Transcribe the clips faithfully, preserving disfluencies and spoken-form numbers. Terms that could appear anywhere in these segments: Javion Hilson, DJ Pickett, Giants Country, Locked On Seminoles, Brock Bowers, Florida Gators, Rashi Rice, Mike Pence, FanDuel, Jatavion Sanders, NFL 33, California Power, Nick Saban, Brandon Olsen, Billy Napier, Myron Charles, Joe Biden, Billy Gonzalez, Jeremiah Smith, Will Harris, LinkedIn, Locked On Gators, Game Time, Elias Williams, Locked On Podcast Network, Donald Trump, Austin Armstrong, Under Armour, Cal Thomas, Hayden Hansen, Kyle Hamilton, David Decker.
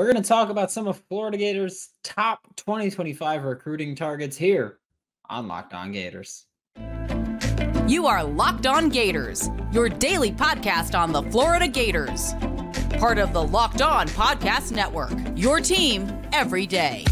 We're going to talk about some of Florida Gators' top twenty twenty-five recruiting targets here on Locked On Gators. You are Locked On Gators, your daily podcast on the Florida Gators. Part of the Locked On Podcast Network, your team every day.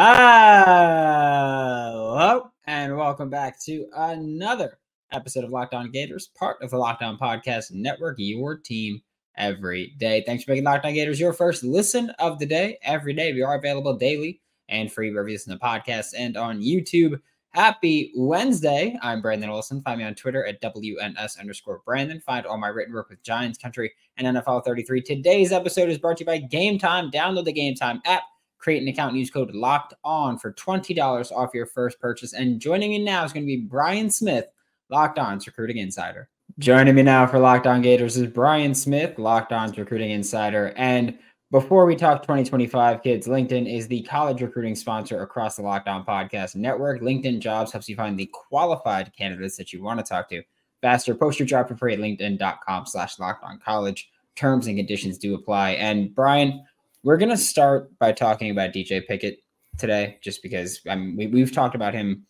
Hello, and welcome back to another episode of Locked On Gators, part of the Locked On Podcast Network, your team every day. Thanks for making Locked On Gators your first listen of the day every day. We are available daily and free reviews in the podcast and on YouTube. Happy Wednesday. I'm Brandon Olsen. Find me on Twitter at W N S underscore Brandon. Find all my written work with Giants Country and N F L thirty-three. Today's episode is brought to you by Game Time. Download the Game Time app. Create an account and use code LOCKED ON for twenty dollars off your first purchase. And joining me now is going to be Brian Smith, Locked On's Recruiting Insider. Joining me now for Locked On Gators is Brian Smith, Locked On's Recruiting Insider. And before we talk twenty twenty-five, kids, LinkedIn is the college recruiting sponsor across the Locked On Podcast Network. LinkedIn Jobs helps you find the qualified candidates that you want to talk to faster. Post your job for free at linkedin.com slash Locked On College. Terms and conditions do apply. And Brian, we're going to start by talking about D J Pickett today, just because I mean, we, we've talked about him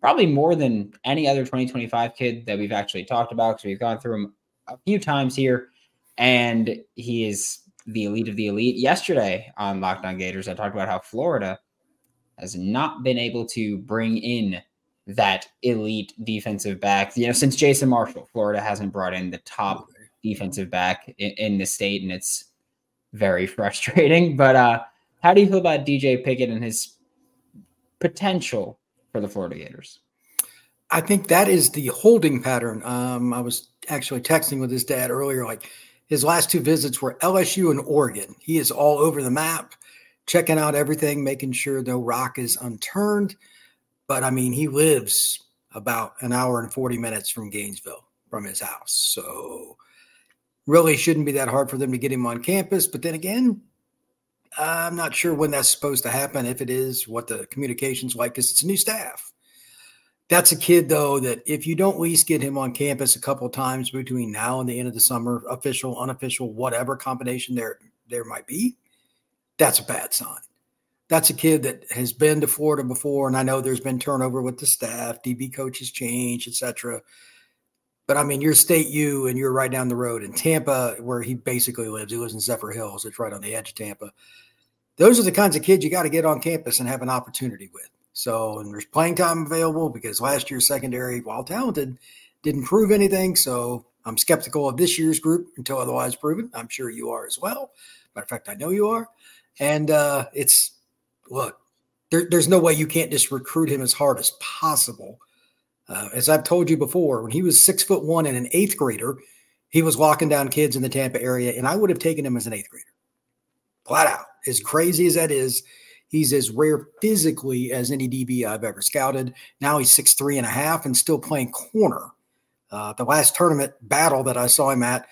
probably more than any other twenty twenty-five kid that we've actually talked about, because we've gone through him a few times here, and he is the elite of the elite. Yesterday on Locked On Gators, I talked about how Florida has not been able to bring in that elite defensive back. You know, since Jason Marshall, Florida hasn't brought in the top defensive back in, in the state, and it's very frustrating. But uh, how do you feel about D J Pickett and his potential for the Florida Gators? I think that is the holding pattern. Um, I was actually texting with his dad earlier. Like, his last two visits were L S U and Oregon. He is all over the map, checking out everything, making sure no rock is unturned. But I mean, he lives about an hour and forty minutes from Gainesville, from his house. So really shouldn't be that hard for them to get him on campus. But then again, I'm not sure when that's supposed to happen, if it is, what the communication's like, because it's a new staff. That's a kid, though, that if you don't at least get him on campus a couple of times between now and the end of the summer, official, unofficial, whatever combination there, there might be, that's a bad sign. That's a kid that has been to Florida before, and I know there's been turnover with the staff, D B coaches change, et cetera. But, I mean, you're State U, and you're right down the road in Tampa, where he basically lives. He lives in Zephyrhills. It's right on the edge of Tampa. Those are the kinds of kids you got to get on campus and have an opportunity with. So, and there's playing time available, because last year's secondary, while talented, didn't prove anything. So I'm skeptical of this year's group until otherwise proven. I'm sure you are as well. Matter of fact, I know you are. And uh, it's, look, there, there's no way you can't just recruit him as hard as possible. Uh, as I've told you before, when he was six foot one and an eighth grader, he was locking down kids in the Tampa area, and I would have taken him as an eighth grader. Flat out. As crazy as that is, he's as rare physically as any D B I've ever scouted. Now he's six three and a half and still playing corner. Uh, the last tournament battle that I saw him at,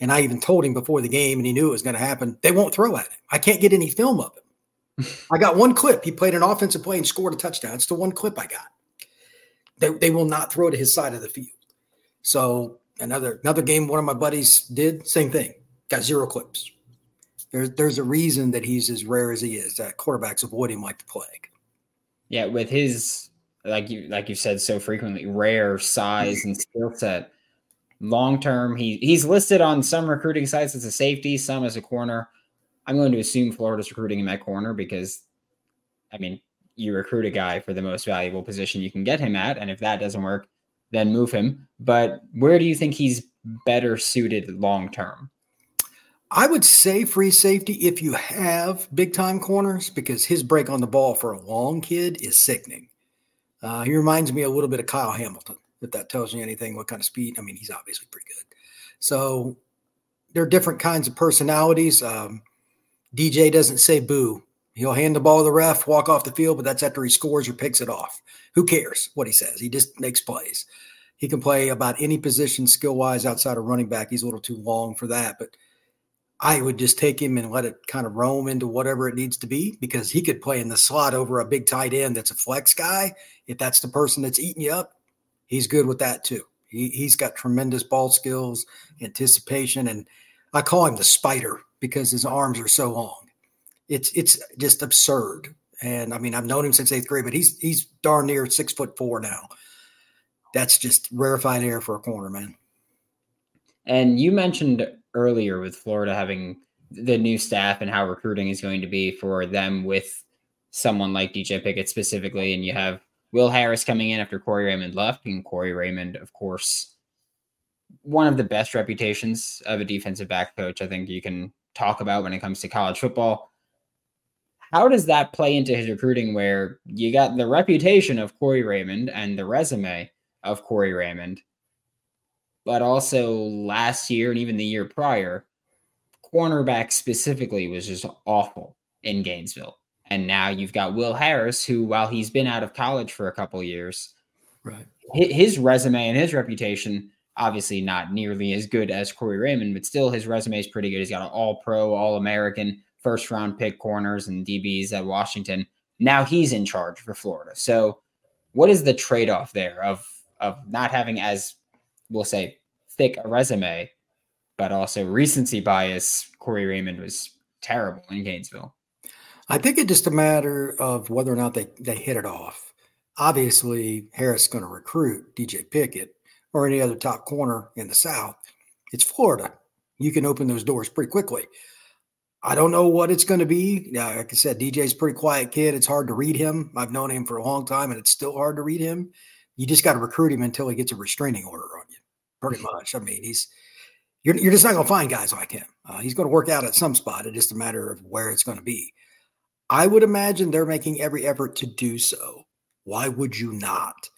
and I even told him before the game, and he knew it was going to happen, they won't throw at him. I can't get any film of him. I got one clip. He played an offensive play and scored a touchdown. It's the one clip I got. They they will not throw to his side of the field. So another another game one of my buddies did, same thing. Got zero clips. There's there's a reason that he's as rare as he is. That quarterbacks avoid him like the plague. Yeah, with his, like you like you said so frequently, rare size and skill set. Long term, he he's listed on some recruiting sites as a safety, some as a corner. I'm going to assume Florida's recruiting him at corner, because, I mean, you recruit a guy for the most valuable position you can get him at. And if that doesn't work, then move him. But where do you think he's better suited long-term? I would say free safety if you have big-time corners, because his break on the ball for a long kid is sickening. Uh, he reminds me a little bit of Kyle Hamilton, if that tells you anything, what kind of speed. I mean, he's obviously pretty good. So there are different kinds of personalities. Um, D J doesn't say boo. He'll hand the ball to the ref, walk off the field, but that's after he scores or picks it off. Who cares what he says? He just makes plays. He can play about any position skill-wise outside of running back. He's a little too long for that. But I would just take him and let it kind of roam into whatever it needs to be, because he could play in the slot over a big tight end that's a flex guy. If that's the person that's eating you up, he's good with that too. He, he's got tremendous ball skills, anticipation, and I call him the spider because his arms are so long. It's it's just absurd. And, I mean, I've known him since eighth grade, but he's he's darn near six foot four now. That's just rarefied air for a corner, man. And you mentioned earlier with Florida having the new staff and how recruiting is going to be for them with someone like D J Pickett specifically. And you have Will Harris coming in after Corey Raymond left, and Corey Raymond, of course, one of the best reputations of a defensive back coach I think you can talk about when it comes to college football. How does that play into his recruiting, where you got the reputation of Corey Raymond and the resume of Corey Raymond, but also last year and even the year prior, cornerback specifically was just awful in Gainesville. And now you've got Will Harris, who, while he's been out of college for a couple years, right, his resume and his reputation, obviously not nearly as good as Corey Raymond, but still his resume is pretty good. He's got an all-pro, all-American, first-round pick corners and D Bs at Washington. Now he's in charge for Florida. So what is the trade-off there of of not having as, we'll say, thick a resume, but also recency bias? Corey Raymond was terrible in Gainesville. I think it's just a matter of whether or not they, they hit it off. Obviously, Harris is going to recruit D J Pickett or any other top corner in the South. It's Florida. You can open those doors pretty quickly. I don't know what it's going to be. Now, like I said, D J's a pretty quiet kid. It's hard to read him. I've known him for a long time, and it's still hard to read him. You just got to recruit him until he gets a restraining order on you, pretty much. I mean, he's you're, you're just not going to find guys like him. Uh, he's going to work out at some spot. It's just a matter of where it's going to be. I would imagine they're making every effort to do so. Why would you not?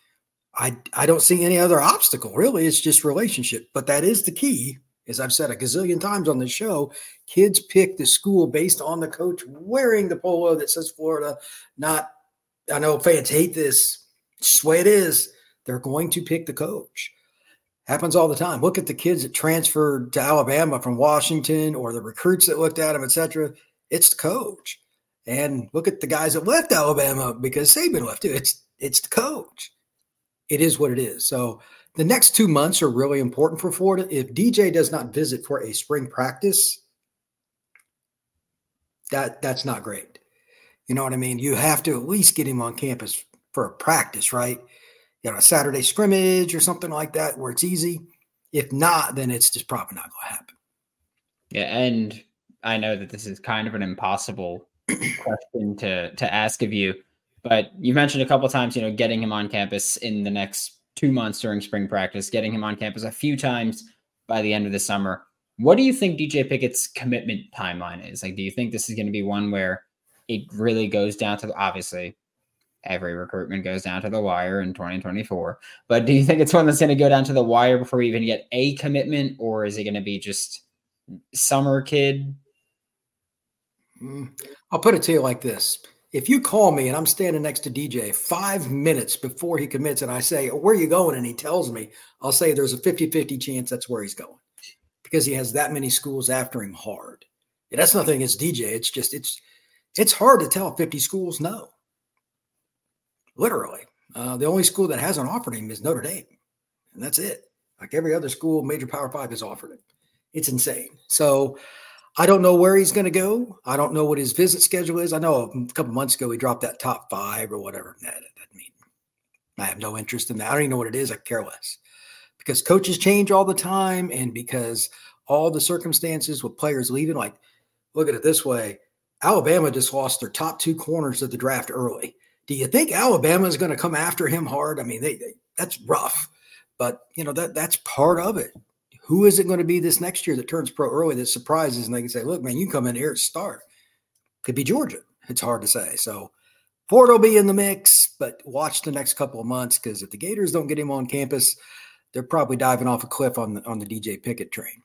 I I don't see any other obstacle, really. It's just relationship. But that is the key. As I've said a gazillion times on this show, kids pick the school based on the coach wearing the polo that says Florida. Not, I know fans hate this. It's just the way it is. They're going to pick the coach. Happens all the time. Look at the kids that transferred to Alabama from Washington, or the recruits that looked at them, et cetera. It's the coach. And look at the guys that left Alabama because Saban left too. It's it's the coach. It is what it is. So the next two months are really important for Florida. If D J does not visit for a spring practice, that that's not great. You know what I mean? You have to at least get him on campus for a practice, right? You know, a Saturday scrimmage or something like that where it's easy. If not, then it's just probably not going to happen. Yeah, and I know that this is kind of an impossible question to to ask of you, but you mentioned a couple of times, you know, getting him on campus in the next two months during spring practice, getting him on campus a few times by the end of the summer. What do you think D J Pickett's commitment timeline is? Like, do you think this is going to be one where it really goes down to the, obviously every recruitment goes down to the wire in twenty twenty-four, but do you think it's one that's going to go down to the wire before we even get a commitment, or is it going to be just summer kid? I'll put it to you like this. If you call me and I'm standing next to D J five minutes before he commits and I say, where are you going? And he tells me, I'll say there's a fifty-fifty chance that's where he's going, because he has that many schools after him hard. And that's nothing against D J. It's just, it's, it's hard to tell fifty schools no. Literally. Uh, the only school that hasn't offered him is Notre Dame. And that's it. Like every other school, major Power Five has offered him. It's insane. So I don't know where he's going to go. I don't know what his visit schedule is. I know a couple months ago he dropped that top five or whatever. Nah, that doesn't mean I have no interest in that. I don't even know what it is. I care less, because coaches change all the time, and because all the circumstances with players leaving. Like, look at it this way. Alabama just lost their top two corners of the draft early. Do you think Alabama is going to come after him hard? I mean, they, they that's rough, but you know that that's part of it. Who is it going to be this next year that turns pro early that surprises, and they can say, look, man, you come in here to start? Could be Georgia. It's hard to say. So Ford will be in the mix, but watch the next couple of months, because if the Gators don't get him on campus, they're probably diving off a cliff on the, on the D J Pickett train.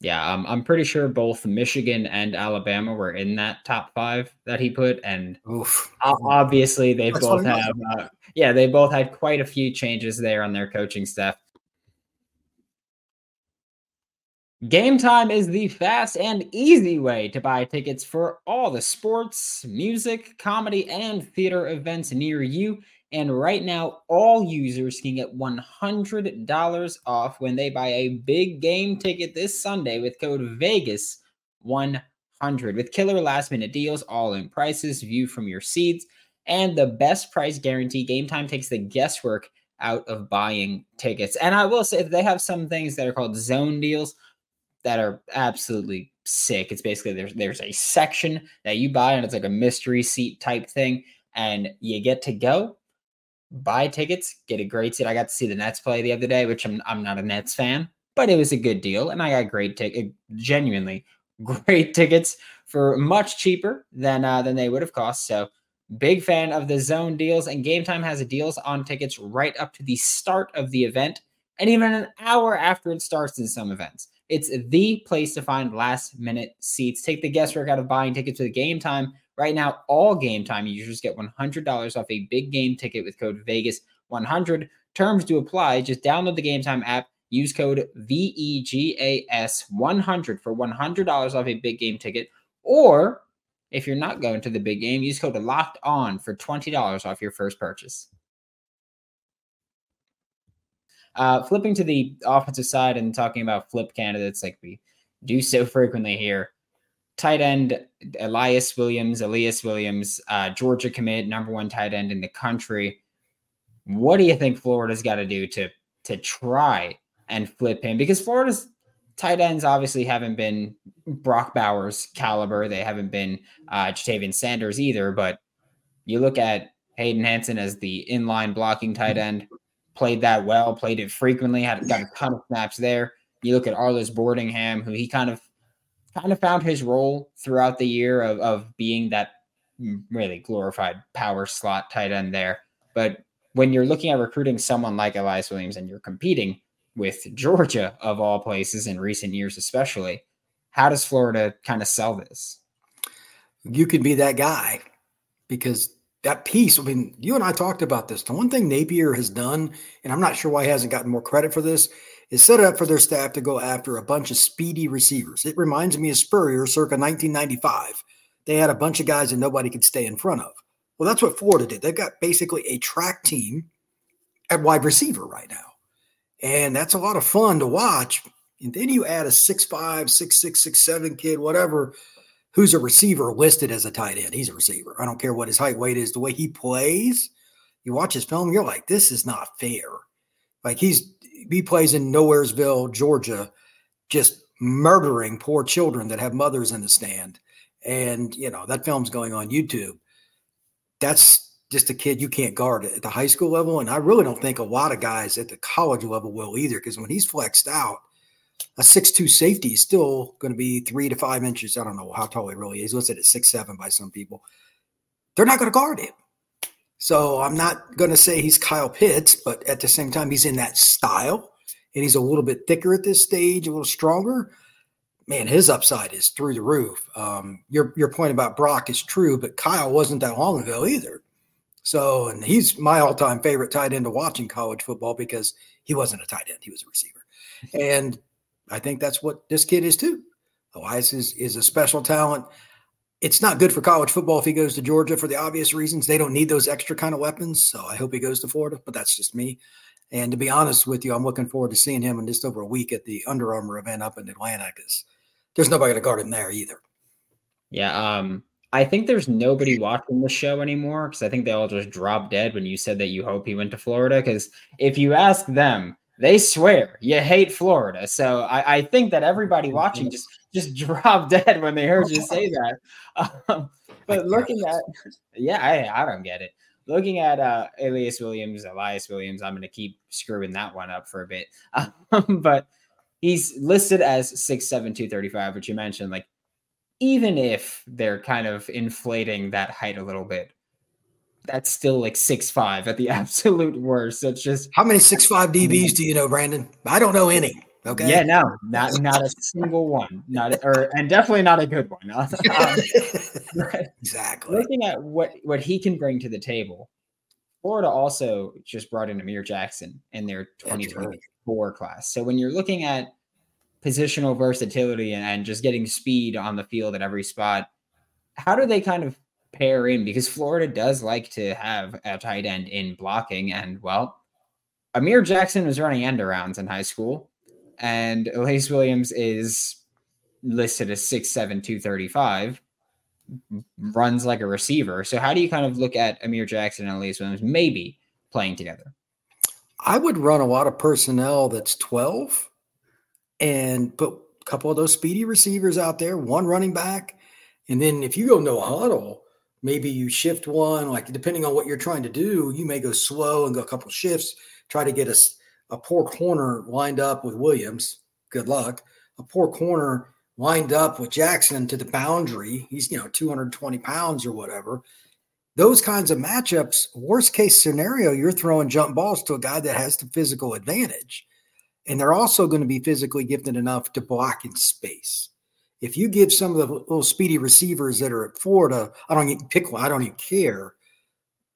Yeah, um, I'm pretty sure both Michigan and Alabama were in that top five that he put, and Oof. obviously they That's both have uh, yeah, they both had quite a few changes there on their coaching staff. Game Time is the fast and easy way to buy tickets for all the sports, music, comedy, and theater events near you. And right now, all users can get one hundred dollars off when they buy a big game ticket this Sunday with code Vegas one hundred. With killer last-minute deals, all-in prices, view from your seats, and the best price guarantee, Game Time takes the guesswork out of buying tickets. And I will say they have some things that are called zone deals that are absolutely sick. It's basically there's there's a section that you buy, and it's like a mystery seat type thing, and you get to go buy tickets, get a great seat. I got to see the Nets play the other day, which I'm I'm not a Nets fan, but it was a good deal, and I got great tickets, genuinely great tickets for much cheaper than uh, than they would have cost. So big fan of the zone deals, and Game Time has deals on tickets right up to the start of the event and even an hour after it starts in some events. It's the place to find last minute seats. Take the guesswork out of buying tickets with Game Time. Right now, all Game Time users get one hundred dollars off a big game ticket with code Vegas one hundred. Terms do apply. Just download the Game Time app. Use code V E G A S one hundred for one hundred dollars off a big game ticket. Or if you're not going to the big game, use code Locked On for twenty dollars off your first purchase. Uh, flipping to the offensive side and talking about flip candidates like we do so frequently here. Tight end Elias Williams, Elias Williams, uh, Georgia commit, number one tight end in the country. What do you think Florida's got to do to to try and flip him? Because Florida's tight ends obviously haven't been Brock Bowers caliber. They haven't been uh, Jatavion Sanders either, but you look at Hayden Hansen as the inline blocking tight end, played that well, played it frequently, had got a ton of snaps there. You look at Arlis Bordingham, who he kind of kind of found his role throughout the year of, of being that really glorified power slot tight end there. But when you're looking at recruiting someone like Elias Williams and you're competing with Georgia, of all places, in recent years especially, how does Florida kind of sell this? You could be that guy, because that piece, I mean, you and I talked about this. The one thing Napier has done, and I'm not sure why he hasn't gotten more credit for this, is set it up for their staff to go after a bunch of speedy receivers. It reminds me of Spurrier circa nineteen ninety-five. They had a bunch of guys that nobody could stay in front of. Well, that's what Florida did. They've got basically a track team at wide receiver right now. And that's a lot of fun to watch. And then you add a six five, six six, six seven kid, whatever, who's a receiver listed as a tight end. He's a receiver. I don't care what his height, weight is. The way he plays, you watch his film, you're like, this is not fair. Like he's he plays in Nowheresville, Georgia, just murdering poor children that have mothers in the stand. And, you know, that film's going on YouTube. That's just a kid you can't guard at the high school level. And I really don't think a lot of guys at the college level will either, because when he's flexed out, a six two safety is still going to be three to five inches. I don't know how tall he really is. He's listed at six seven by some people. They're not going to guard him. So I'm not going to say he's Kyle Pitts, but at the same time, he's in that style, and he's a little bit thicker at this stage, a little stronger. Man, his upside is through the roof. Um, your, your point about Brock is true, but Kyle wasn't that long ago either. So, and he's my all-time favorite tight end to watch in college football, because he wasn't a tight end. He was a receiver. And I think that's what this kid is too. Elias is, is a special talent. It's not good for college football if he goes to Georgia for the obvious reasons. They don't need those extra kind of weapons. So I hope he goes to Florida, but that's just me. And to be honest with you, I'm looking forward to seeing him in just over a week at the Under Armour event up in Atlanta, because there's nobody to guard him there either. Yeah. Um, I think there's nobody watching the show anymore, because I think they all just dropped dead when you said that you hope he went to Florida. Because if you ask them, they swear you hate Florida. So I, I think that everybody watching just, just dropped dead when they heard you say that. Um, but looking at, yeah, I, I don't get it. Looking at uh, Elias Williams, Elias Williams, I'm going to keep screwing that one up for a bit. Um, but he's listed as six seven, two thirty-five, which you mentioned, like, even if they're kind of inflating that height a little bit, that's still like six five at the absolute worst. It's just, how many six five D Bs do you know, Brandon? I don't know any. Okay. Yeah, no, not not a single one. Not or and definitely not a good one. Um, exactly. Looking at what, what he can bring to the table, Florida also just brought in Amir Jackson in their twenty twenty-four class. So when you're looking at positional versatility and, and just getting speed on the field at every spot, how do they kind of pair in? Because Florida does like to have a tight end in blocking. And, well, Amir Jackson was running end arounds in high school, and Elias Williams is listed as six seven, two thirty-five, runs like a receiver. So how do you kind of look at Amir Jackson and Elias Williams maybe playing together? I would run a lot of personnel that's twelve and put a couple of those speedy receivers out there, one running back. And then if you go no huddle, maybe you shift one, like depending on what you're trying to do, you may go slow and go a couple shifts, try to get a, a poor corner lined up with Williams. Good luck. A poor corner lined up with Jackson to the boundary. He's, you know, two hundred twenty pounds or whatever. Those kinds of matchups, worst case scenario, you're throwing jump balls to a guy that has the physical advantage. And they're also going to be physically gifted enough to block in space. If you give some of the little speedy receivers that are at Florida, I don't even pick one, I don't even care.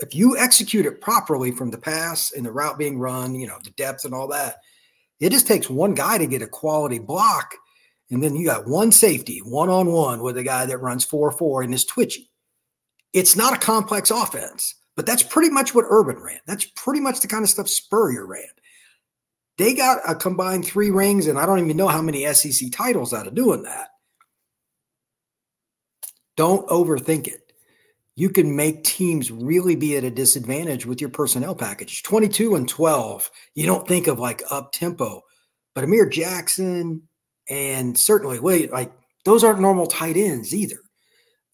If you execute it properly from the pass and the route being run, you know, the depth and all that, it just takes one guy to get a quality block. And then you got one safety, one-on-one with a guy that runs four four and is twitchy. It's not a complex offense, but that's pretty much what Urban ran. That's pretty much the kind of stuff Spurrier ran. They got a combined three rings, and I don't even know how many S E C titles out of doing that. Don't overthink it. You can make teams really be at a disadvantage with your personnel package. twenty-two and twelve, you don't think of like up-tempo, but Amir Jackson and certainly Williams, like those aren't normal tight ends either.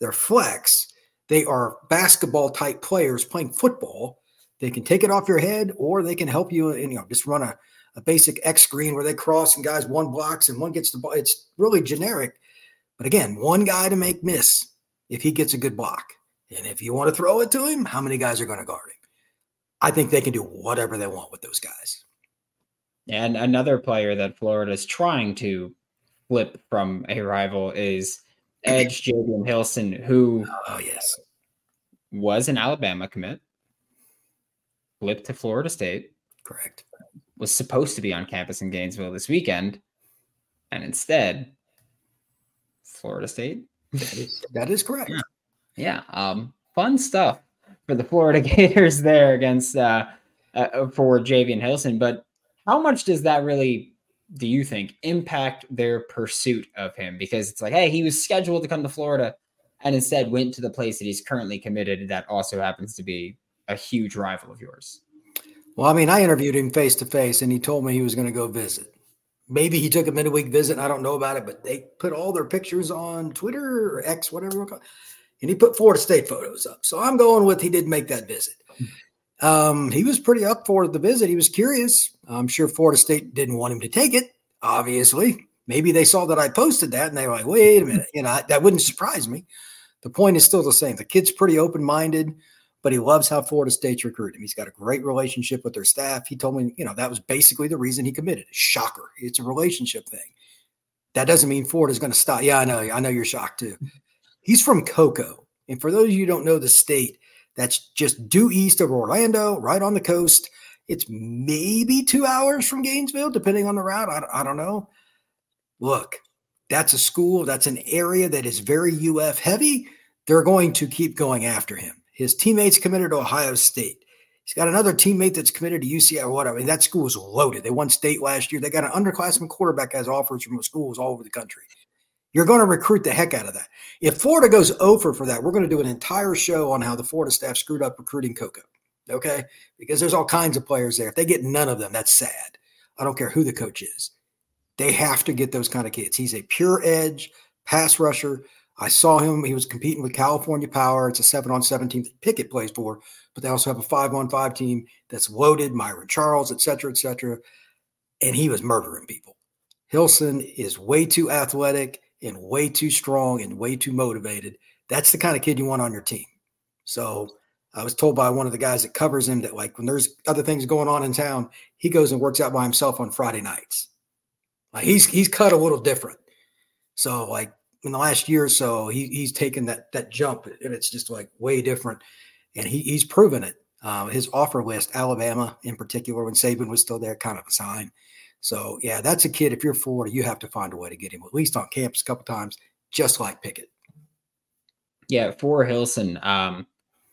They're flex. They are basketball-type players playing football. They can take it off your head, or they can help you, and you know, just run a, a basic X screen where they cross and guys one blocks and one gets the ball. It's really generic. But again, one guy to make miss if he gets a good block. And if you want to throw it to him, how many guys are going to guard him? I think they can do whatever they want with those guys. And another player that Florida is trying to flip from a rival is edge Javion Hilson, who oh, yes. was an Alabama commit, flipped to Florida State. Correct. Was supposed to be on campus in Gainesville this weekend, and instead, Florida State. That is, that is correct. Yeah. yeah. Um, fun stuff for the Florida Gators there against uh, uh, for Javion Hilson. But how much does that really, do you think, impact their pursuit of him? Because it's like, hey, he was scheduled to come to Florida and instead went to the place that he's currently committed that also happens to be a huge rival of yours. Well, I mean, I interviewed him face to face and he told me he was going to go visit. Maybe he took a midweek visit. And I don't know about it, but they put all their pictures on Twitter or X, whatever. And he put Florida State photos up. So I'm going with, he did make that visit. Um, he was pretty up for the visit. He was curious. I'm sure Florida State didn't want him to take it, obviously. Maybe they saw that I posted that and they were like, wait a minute. You know, that wouldn't surprise me. The point is still the same. The kid's pretty open-minded, but he loves how Florida State's recruited him. He's got a great relationship with their staff. He told me, you know, that was basically the reason he committed. Shocker. It's a relationship thing. That doesn't mean Florida's going to stop. Yeah, I know. I know you're shocked too. He's from Cocoa. And for those of you who don't know the state, that's just due east of Orlando, right on the coast. It's maybe two hours from Gainesville, depending on the route. I, I don't know. Look, that's a school. That's an area that is very U F heavy. They're going to keep going after him. His teammate's committed to Ohio State. He's got another teammate that's committed to U C I or whatever. I mean, that school is loaded. They won state last year. They got an underclassman quarterback that has offers from schools all over the country. You're going to recruit the heck out of that. If Florida goes over for that, we're going to do an entire show on how the Florida staff screwed up recruiting Cocoa, okay? Because there's all kinds of players there. If they get none of them, that's sad. I don't care who the coach is. They have to get those kind of kids. He's a pure edge pass rusher. I saw him. He was competing with California Power. It's a seven on seven team that Pickett plays for, but they also have a five on five team that's loaded, Myron Charles, et cetera, et cetera. And he was murdering people. Hilson is way too athletic and way too strong and way too motivated. That's the kind of kid you want on your team. So I was told by one of the guys that covers him that, like, when there's other things going on in town, he goes and works out by himself on Friday nights. Like, he's he's cut a little different. So, like, in the last year or so, he, he's taken that that jump, and it's just like way different. And he, he's proven it. Um, his offer list, Alabama in particular, when Saban was still there, kind of a sign. So, yeah, that's a kid, if you're Florida, you have to find a way to get him, at least on campus a couple times, just like Pickett. Yeah, for Hilson, um,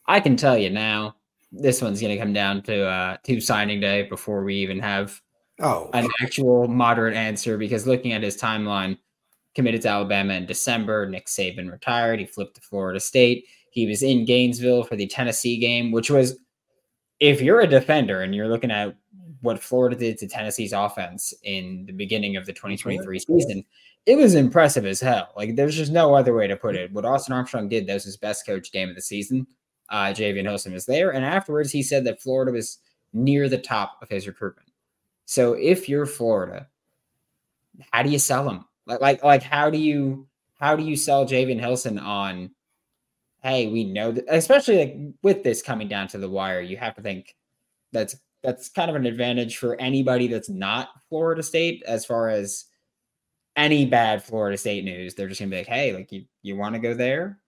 I can tell you now, this one's going to come down to uh, to signing day before we even have oh. an actual moderate answer, because looking at his timeline, committed to Alabama in December, Nick Saban retired, he flipped to Florida State, he was in Gainesville for the Tennessee game, which was, if you're a defender and you're looking at what Florida did to Tennessee's offense in the beginning of the twenty twenty-three season, it was impressive as hell. Like, there's just no other way to put it. What Austin Armstrong did, that was his best coach game of the season. Uh, Javion Hilson was there, and afterwards he said that Florida was near the top of his recruitment. So if you're Florida, how do you sell him? Like, like, like, how do you how do you sell Javion Hilson on? Hey, we know that, especially like with this coming down to the wire, you have to think that's that's kind of an advantage for anybody that's not Florida State as far as any bad Florida State news. They're just gonna be like, hey, like you you want to go there?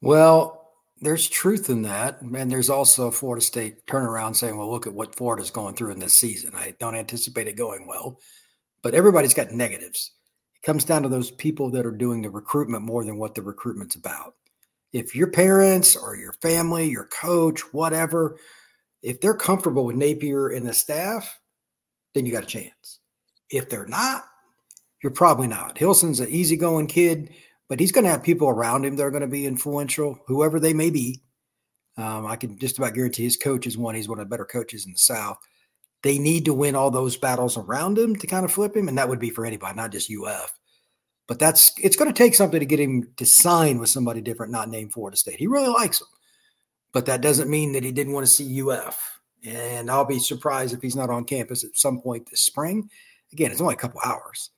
Well, there's truth in that. And there's also Florida State turnaround saying, well, look at what Florida's going through in this season. I don't anticipate it going well. But everybody's got negatives. It comes down to those people that are doing the recruitment more than what the recruitment's about. If your parents or your family, your coach, whatever, if they're comfortable with Napier and the staff, then you got a chance. If they're not, you're probably not. Hilson's an easygoing kid, but he's going to have people around him that are going to be influential, whoever they may be. Um, I can just about guarantee his coach is one. He's one of the better coaches in the South. They need to win all those battles around him to kind of flip him, and that would be for anybody, not just U F. But that's it's going to take something to get him to sign with somebody different, not named Florida State. He really likes him, but that doesn't mean that he didn't want to see U F. And I'll be surprised if he's not on campus at some point this spring. Again, it's only a couple hours.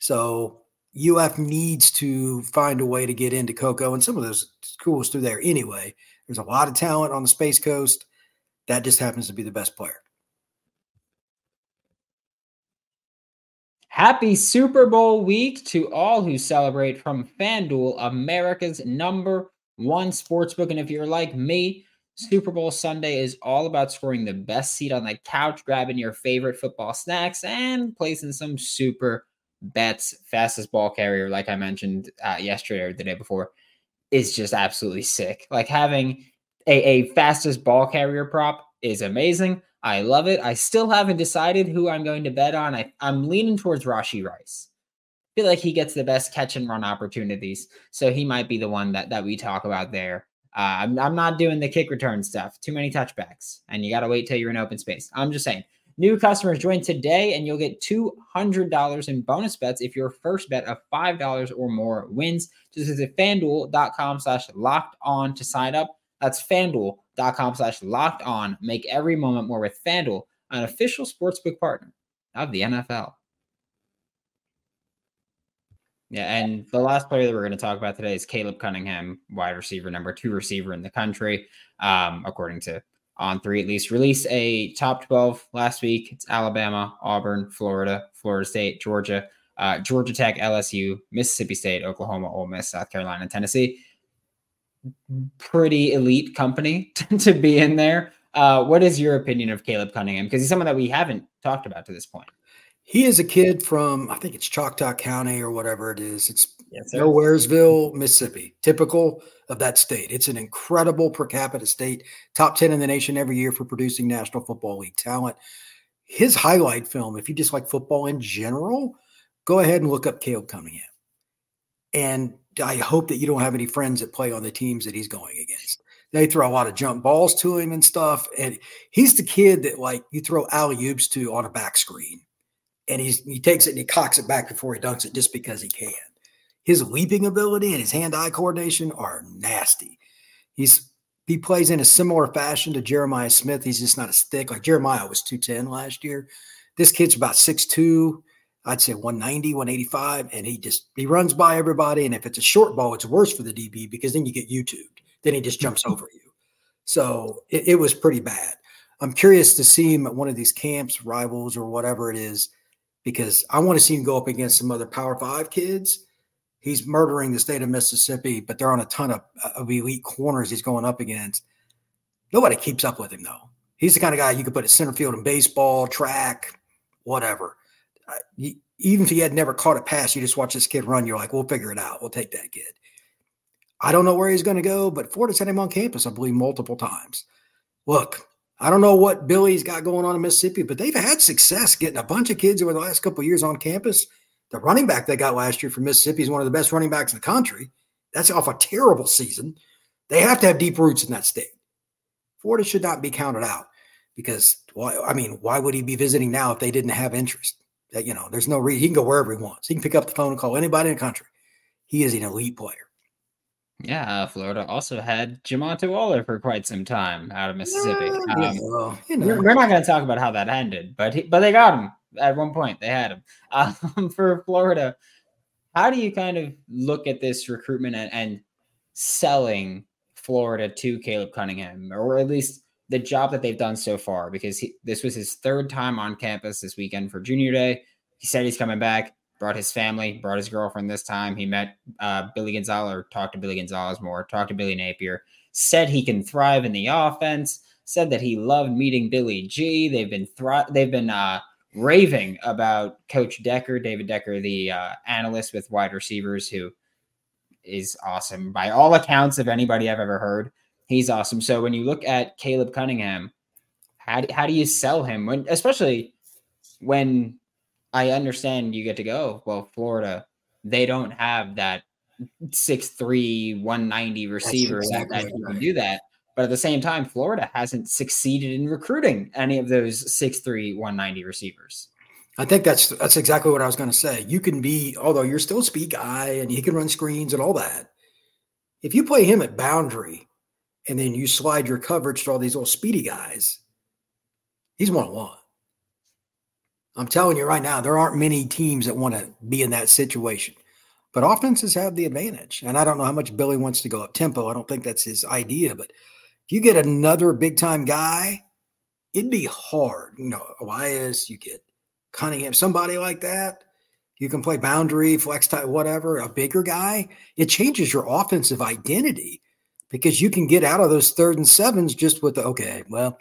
So U F needs to find a way to get into Cocoa, and some of those schools through there anyway. There's a lot of talent on the Space Coast. That just happens to be the best player. Happy Super Bowl week to all who celebrate from FanDuel, America's number one sportsbook. And if you're like me, Super Bowl Sunday is all about scoring the best seat on the couch, grabbing your favorite football snacks, and placing some super bets. Fastest ball carrier, like I mentioned uh, yesterday or the day before, is just absolutely sick. Like, having a, a fastest ball carrier prop is amazing. I love it. I still haven't decided who I'm going to bet on. I, I'm leaning towards Rashi Rice. I feel like he gets the best catch and run opportunities, so he might be the one that, that we talk about there. Uh, I'm, I'm not doing the kick return stuff. Too many touchbacks, and you got to wait till you're in open space. I'm just saying. New customers join today, and you'll get two hundred dollars in bonus bets if your first bet of five dollars or more wins. Just visit FanDuel.com slash locked on to sign up. That's FanDuel.com slash locked on. Make every moment more with FanDuel, an official sportsbook partner of the N F L. Yeah, and the last player that we're going to talk about today is Caleb Cunningham, wide receiver, number two receiver in the country, um, according to On Three, at least. Released a top twelve last week. It's Alabama, Auburn, Florida, Florida State, Georgia, uh, Georgia Tech, L S U, Mississippi State, Oklahoma, Ole Miss, South Carolina, Tennessee. Pretty elite company to be in there. Uh, what is your opinion of Caleb Cunningham? Because he's someone that we haven't talked about to this point. He is a kid from, I think it's Choctaw County or whatever it is. It's yes, Nowheresville, Mississippi, typical of that state. It's an incredible per capita state, top ten in the nation every year for producing National Football League talent. His highlight film, if you just like football in general, go ahead and look up Caleb Cunningham. And I hope that you don't have any friends that play on the teams that he's going against. They throw a lot of jump balls to him and stuff. And he's the kid that, like, you throw alley-oops to on a back screen. And he's, he takes it and he cocks it back before he dunks it just because he can. His leaping ability and his hand-eye coordination are nasty. He's He plays in a similar fashion to Jeremiah Smith. He's just not as thick. Like, Jeremiah was two ten last year. This kid's about six two, I'd say one ninety, one eighty-five, and he just he runs by everybody. And if it's a short ball, it's worse for the D B because then you get YouTubed. Then he just jumps over you. So it, it was pretty bad. I'm curious to see him at one of these camps, Rivals or whatever it is, because I want to see him go up against some other Power Five kids. He's murdering the state of Mississippi, but they're on a ton of, of elite corners he's going up against. Nobody keeps up with him, though. He's the kind of guy you could put at center field in baseball, track, whatever. Uh, you, even if he had never caught a pass, you just watch this kid run. You're like, we'll figure it out. We'll take that kid. I don't know where he's going to go, but Florida's had him on campus, I believe, multiple times. Look, I don't know what Billy's got going on in Mississippi, but they've had success getting a bunch of kids over the last couple of years on campus. The running back they got last year from Mississippi is one of the best running backs in the country. That's off a terrible season. They have to have deep roots in that state. Florida should not be counted out because, well, I mean, why would he be visiting now if they didn't have interest? That, you know, there's no reason. He can go wherever he wants. He can pick up the phone and call anybody in the country. He is an elite player. Yeah, Florida also had Jamonte Waller for quite some time out of Mississippi. Yeah, um, you know, you know. We're not going to talk about how that ended, but he, but they got him at one point. They had him um, for Florida. How do you kind of look at this recruitment and, and selling Florida to Caleb Cunningham, or at least the job that they've done so far? Because he, this was his third time on campus this weekend for Junior Day. He said he's coming back. Brought his family, brought his girlfriend this time. He met uh, Billy Gonzalez, or talked to Billy Gonzalez more, talked to Billy Napier, said he can thrive in the offense, said that he loved meeting Billy G. They've been thri- they've been uh, raving about Coach Decker, David Decker, the uh, analyst with wide receivers, who is awesome. By all accounts of anybody I've ever heard, he's awesome. So when you look at Caleb Cunningham, how do, how do you sell him? When, especially when... I understand you get to go, well, Florida, they don't have that six three, one ninety receiver exactly that, that right. can do that. But at the same time, Florida hasn't succeeded in recruiting any of those six three, one ninety receivers. I think that's that's exactly what I was going to say. You can be, although you're still a speed guy and he can run screens and all that, if you play him at boundary and then you slide your coverage to all these little speedy guys, he's one on one. I'm telling you right now, there aren't many teams that want to be in that situation. But offenses have the advantage. And I don't know how much Billy wants to go up tempo. I don't think that's his idea. But if you get another big-time guy, it'd be hard. You know, Elias, you get Cunningham, somebody like that. You can play boundary, flex type, whatever, a bigger guy. It changes your offensive identity because you can get out of those third and sevens just with the, okay, well,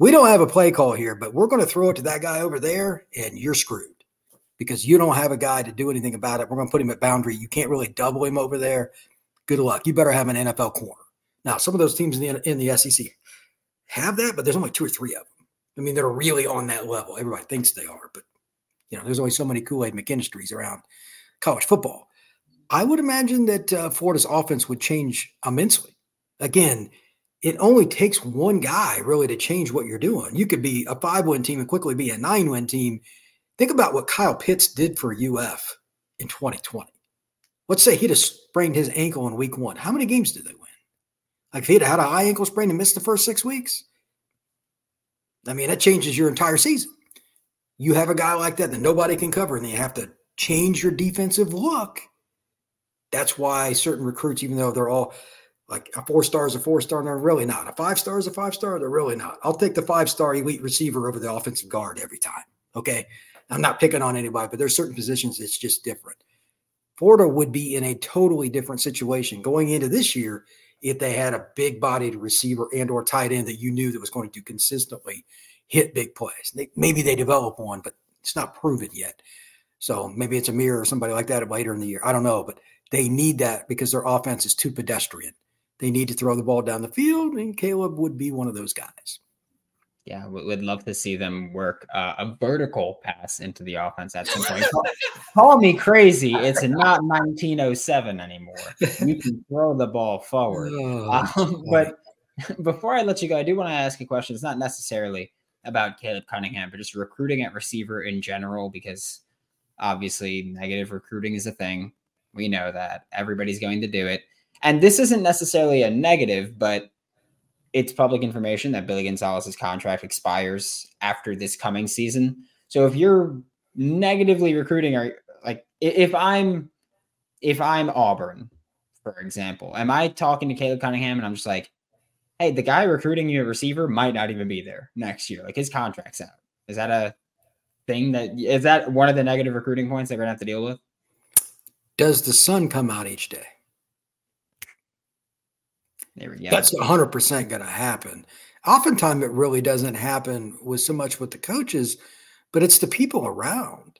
we don't have a play call here, but we're going to throw it to that guy over there, and you're screwed because you don't have a guy to do anything about it. We're going to put him at boundary. You can't really double him over there. Good luck. You better have an N F L corner. Now, some of those teams in the, in the S E C have that, but there's only two or three of them. I mean, they're really on that level. Everybody thinks they are, but, you know, there's only so many Kool-Aid McInistries around college football. I would imagine that uh, Florida's offense would change immensely. Again, it only takes one guy really to change what you're doing. You could be a five-win team and quickly be a nine-win team. Think about what Kyle Pitts did for U F in twenty twenty. Let's say he'd have sprained his ankle in week one. How many games did they win? Like if he'd had a high ankle sprain and missed the first six weeks, I mean, that changes your entire season. You have a guy like that that nobody can cover, and then you have to change your defensive look. That's why certain recruits, even though they're all – like a four-star is a four-star, and they're really not. A five-star is a five-star, they're really not. I'll take the five-star elite receiver over the offensive guard every time, okay? I'm not picking on anybody, but there's certain positions it's just different. Florida would be in a totally different situation going into this year if they had a big-bodied receiver and or tight end that you knew that was going to consistently hit big plays. They, maybe they develop one, but it's not proven yet. So maybe it's Amir or somebody like that later in the year. I don't know, but they need that because their offense is too pedestrian. They need to throw the ball down the field, and Caleb would be one of those guys. Yeah, we'd love to see them work uh, a vertical pass into the offense at some point. Call me crazy. It's not nineteen oh seven anymore. You can throw the ball forward. Um, but before I let you go, I do want to ask a question. It's not necessarily about Caleb Cunningham, but just recruiting at receiver in general, because obviously negative recruiting is a thing. We know that. Everybody's going to do it. And this isn't necessarily a negative, but it's public information that Billy Gonzalez's contract expires after this coming season. So if you're negatively recruiting, or like if I'm if I'm Auburn, for example, am I talking to Caleb Cunningham and I'm just like, hey, the guy recruiting you a receiver might not even be there next year. Like his contract's out. Is that a thing that is that one of the negative recruiting points they're going to have to deal with? Does the sun come out each day? There we go. That's one hundred percent going to happen. Oftentimes, it really doesn't happen with so much with the coaches, but it's the people around.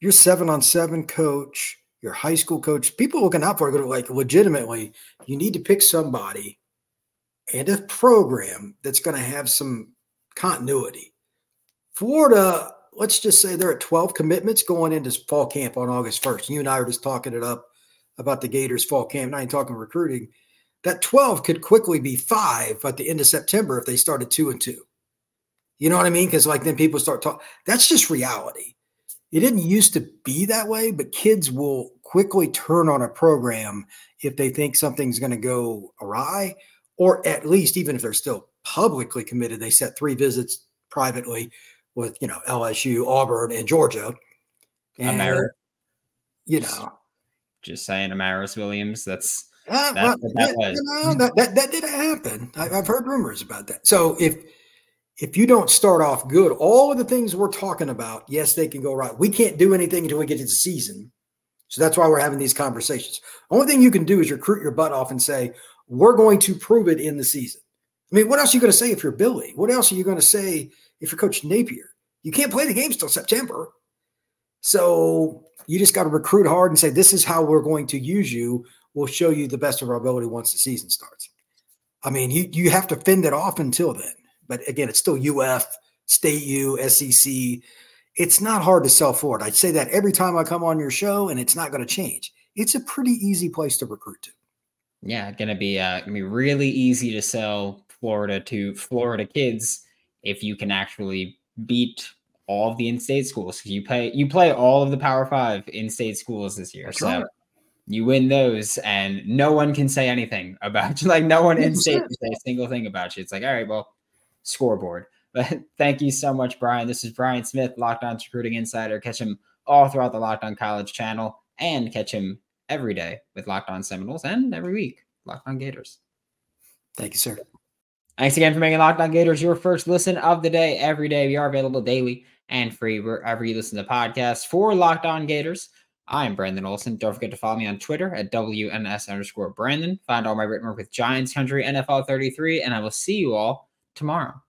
Your seven-on-seven coach, your high school coach, people looking out for it, like, legitimately, you need to pick somebody and a program that's going to have some continuity. Florida, let's just say they're at twelve commitments going into fall camp on August first. You and I are just talking it up about the Gators fall camp. Now I ain't talking recruiting. That twelve could quickly be five at the end of September if they started two and two. You know what I mean? Because like then people start talking. That's just reality. It didn't used to be that way, but kids will quickly turn on a program if they think something's going to go awry, or at least even if they're still publicly committed, they set three visits privately with, you know, L S U, Auburn, and Georgia. And, Amir, you know. Just saying, Amir Williams, that's uh, that, well, that, that, you know, that, that, that didn't happen. I, I've heard rumors about that. So if If you don't start off good, all of the things we're talking about, yes, they can go right. We can't do anything until we get to the season. So that's why we're having these conversations. Only thing you can do is recruit your butt off and say, we're going to prove it in the season. I mean, what else are you going to say if you're Billy? What else are you going to say if you're Coach Napier? You can't play the games till September. So you just got to recruit hard and say, this is how we're going to use you. We'll show you the best of our ability once the season starts. I mean, you you have to fend it off until then. But again, it's still U F, State U, S E C. It's not hard to sell Florida. I say that every time I come on your show, and it's not going to change. It's a pretty easy place to recruit to. Yeah, going to be uh, gonna be really easy to sell Florida to Florida kids if you can actually beat all of the in-state schools. You play you play all of the Power Five in-state schools this year, That's so right. You win those, and no one can say anything about you. Like no one in-state can say a single thing about you. It's like, all right, well. Scoreboard. But thank you so much, Brian. This is Brian Smith, Locked On Recruiting Insider. Catch him all throughout the Locked On College channel and catch him every day with Locked On Seminoles and every week, Locked On Gators. Thank you, sir. Thanks again for making Locked On Gators your first listen of the day every day. We are available daily and free wherever you listen to podcasts. For Locked On Gators, I'm Brandon Olsen. Don't forget to follow me on Twitter at W N S underscore Brandon. Find all my written work with Giants Country, N F L thirty-three, and I will see you all tomorrow.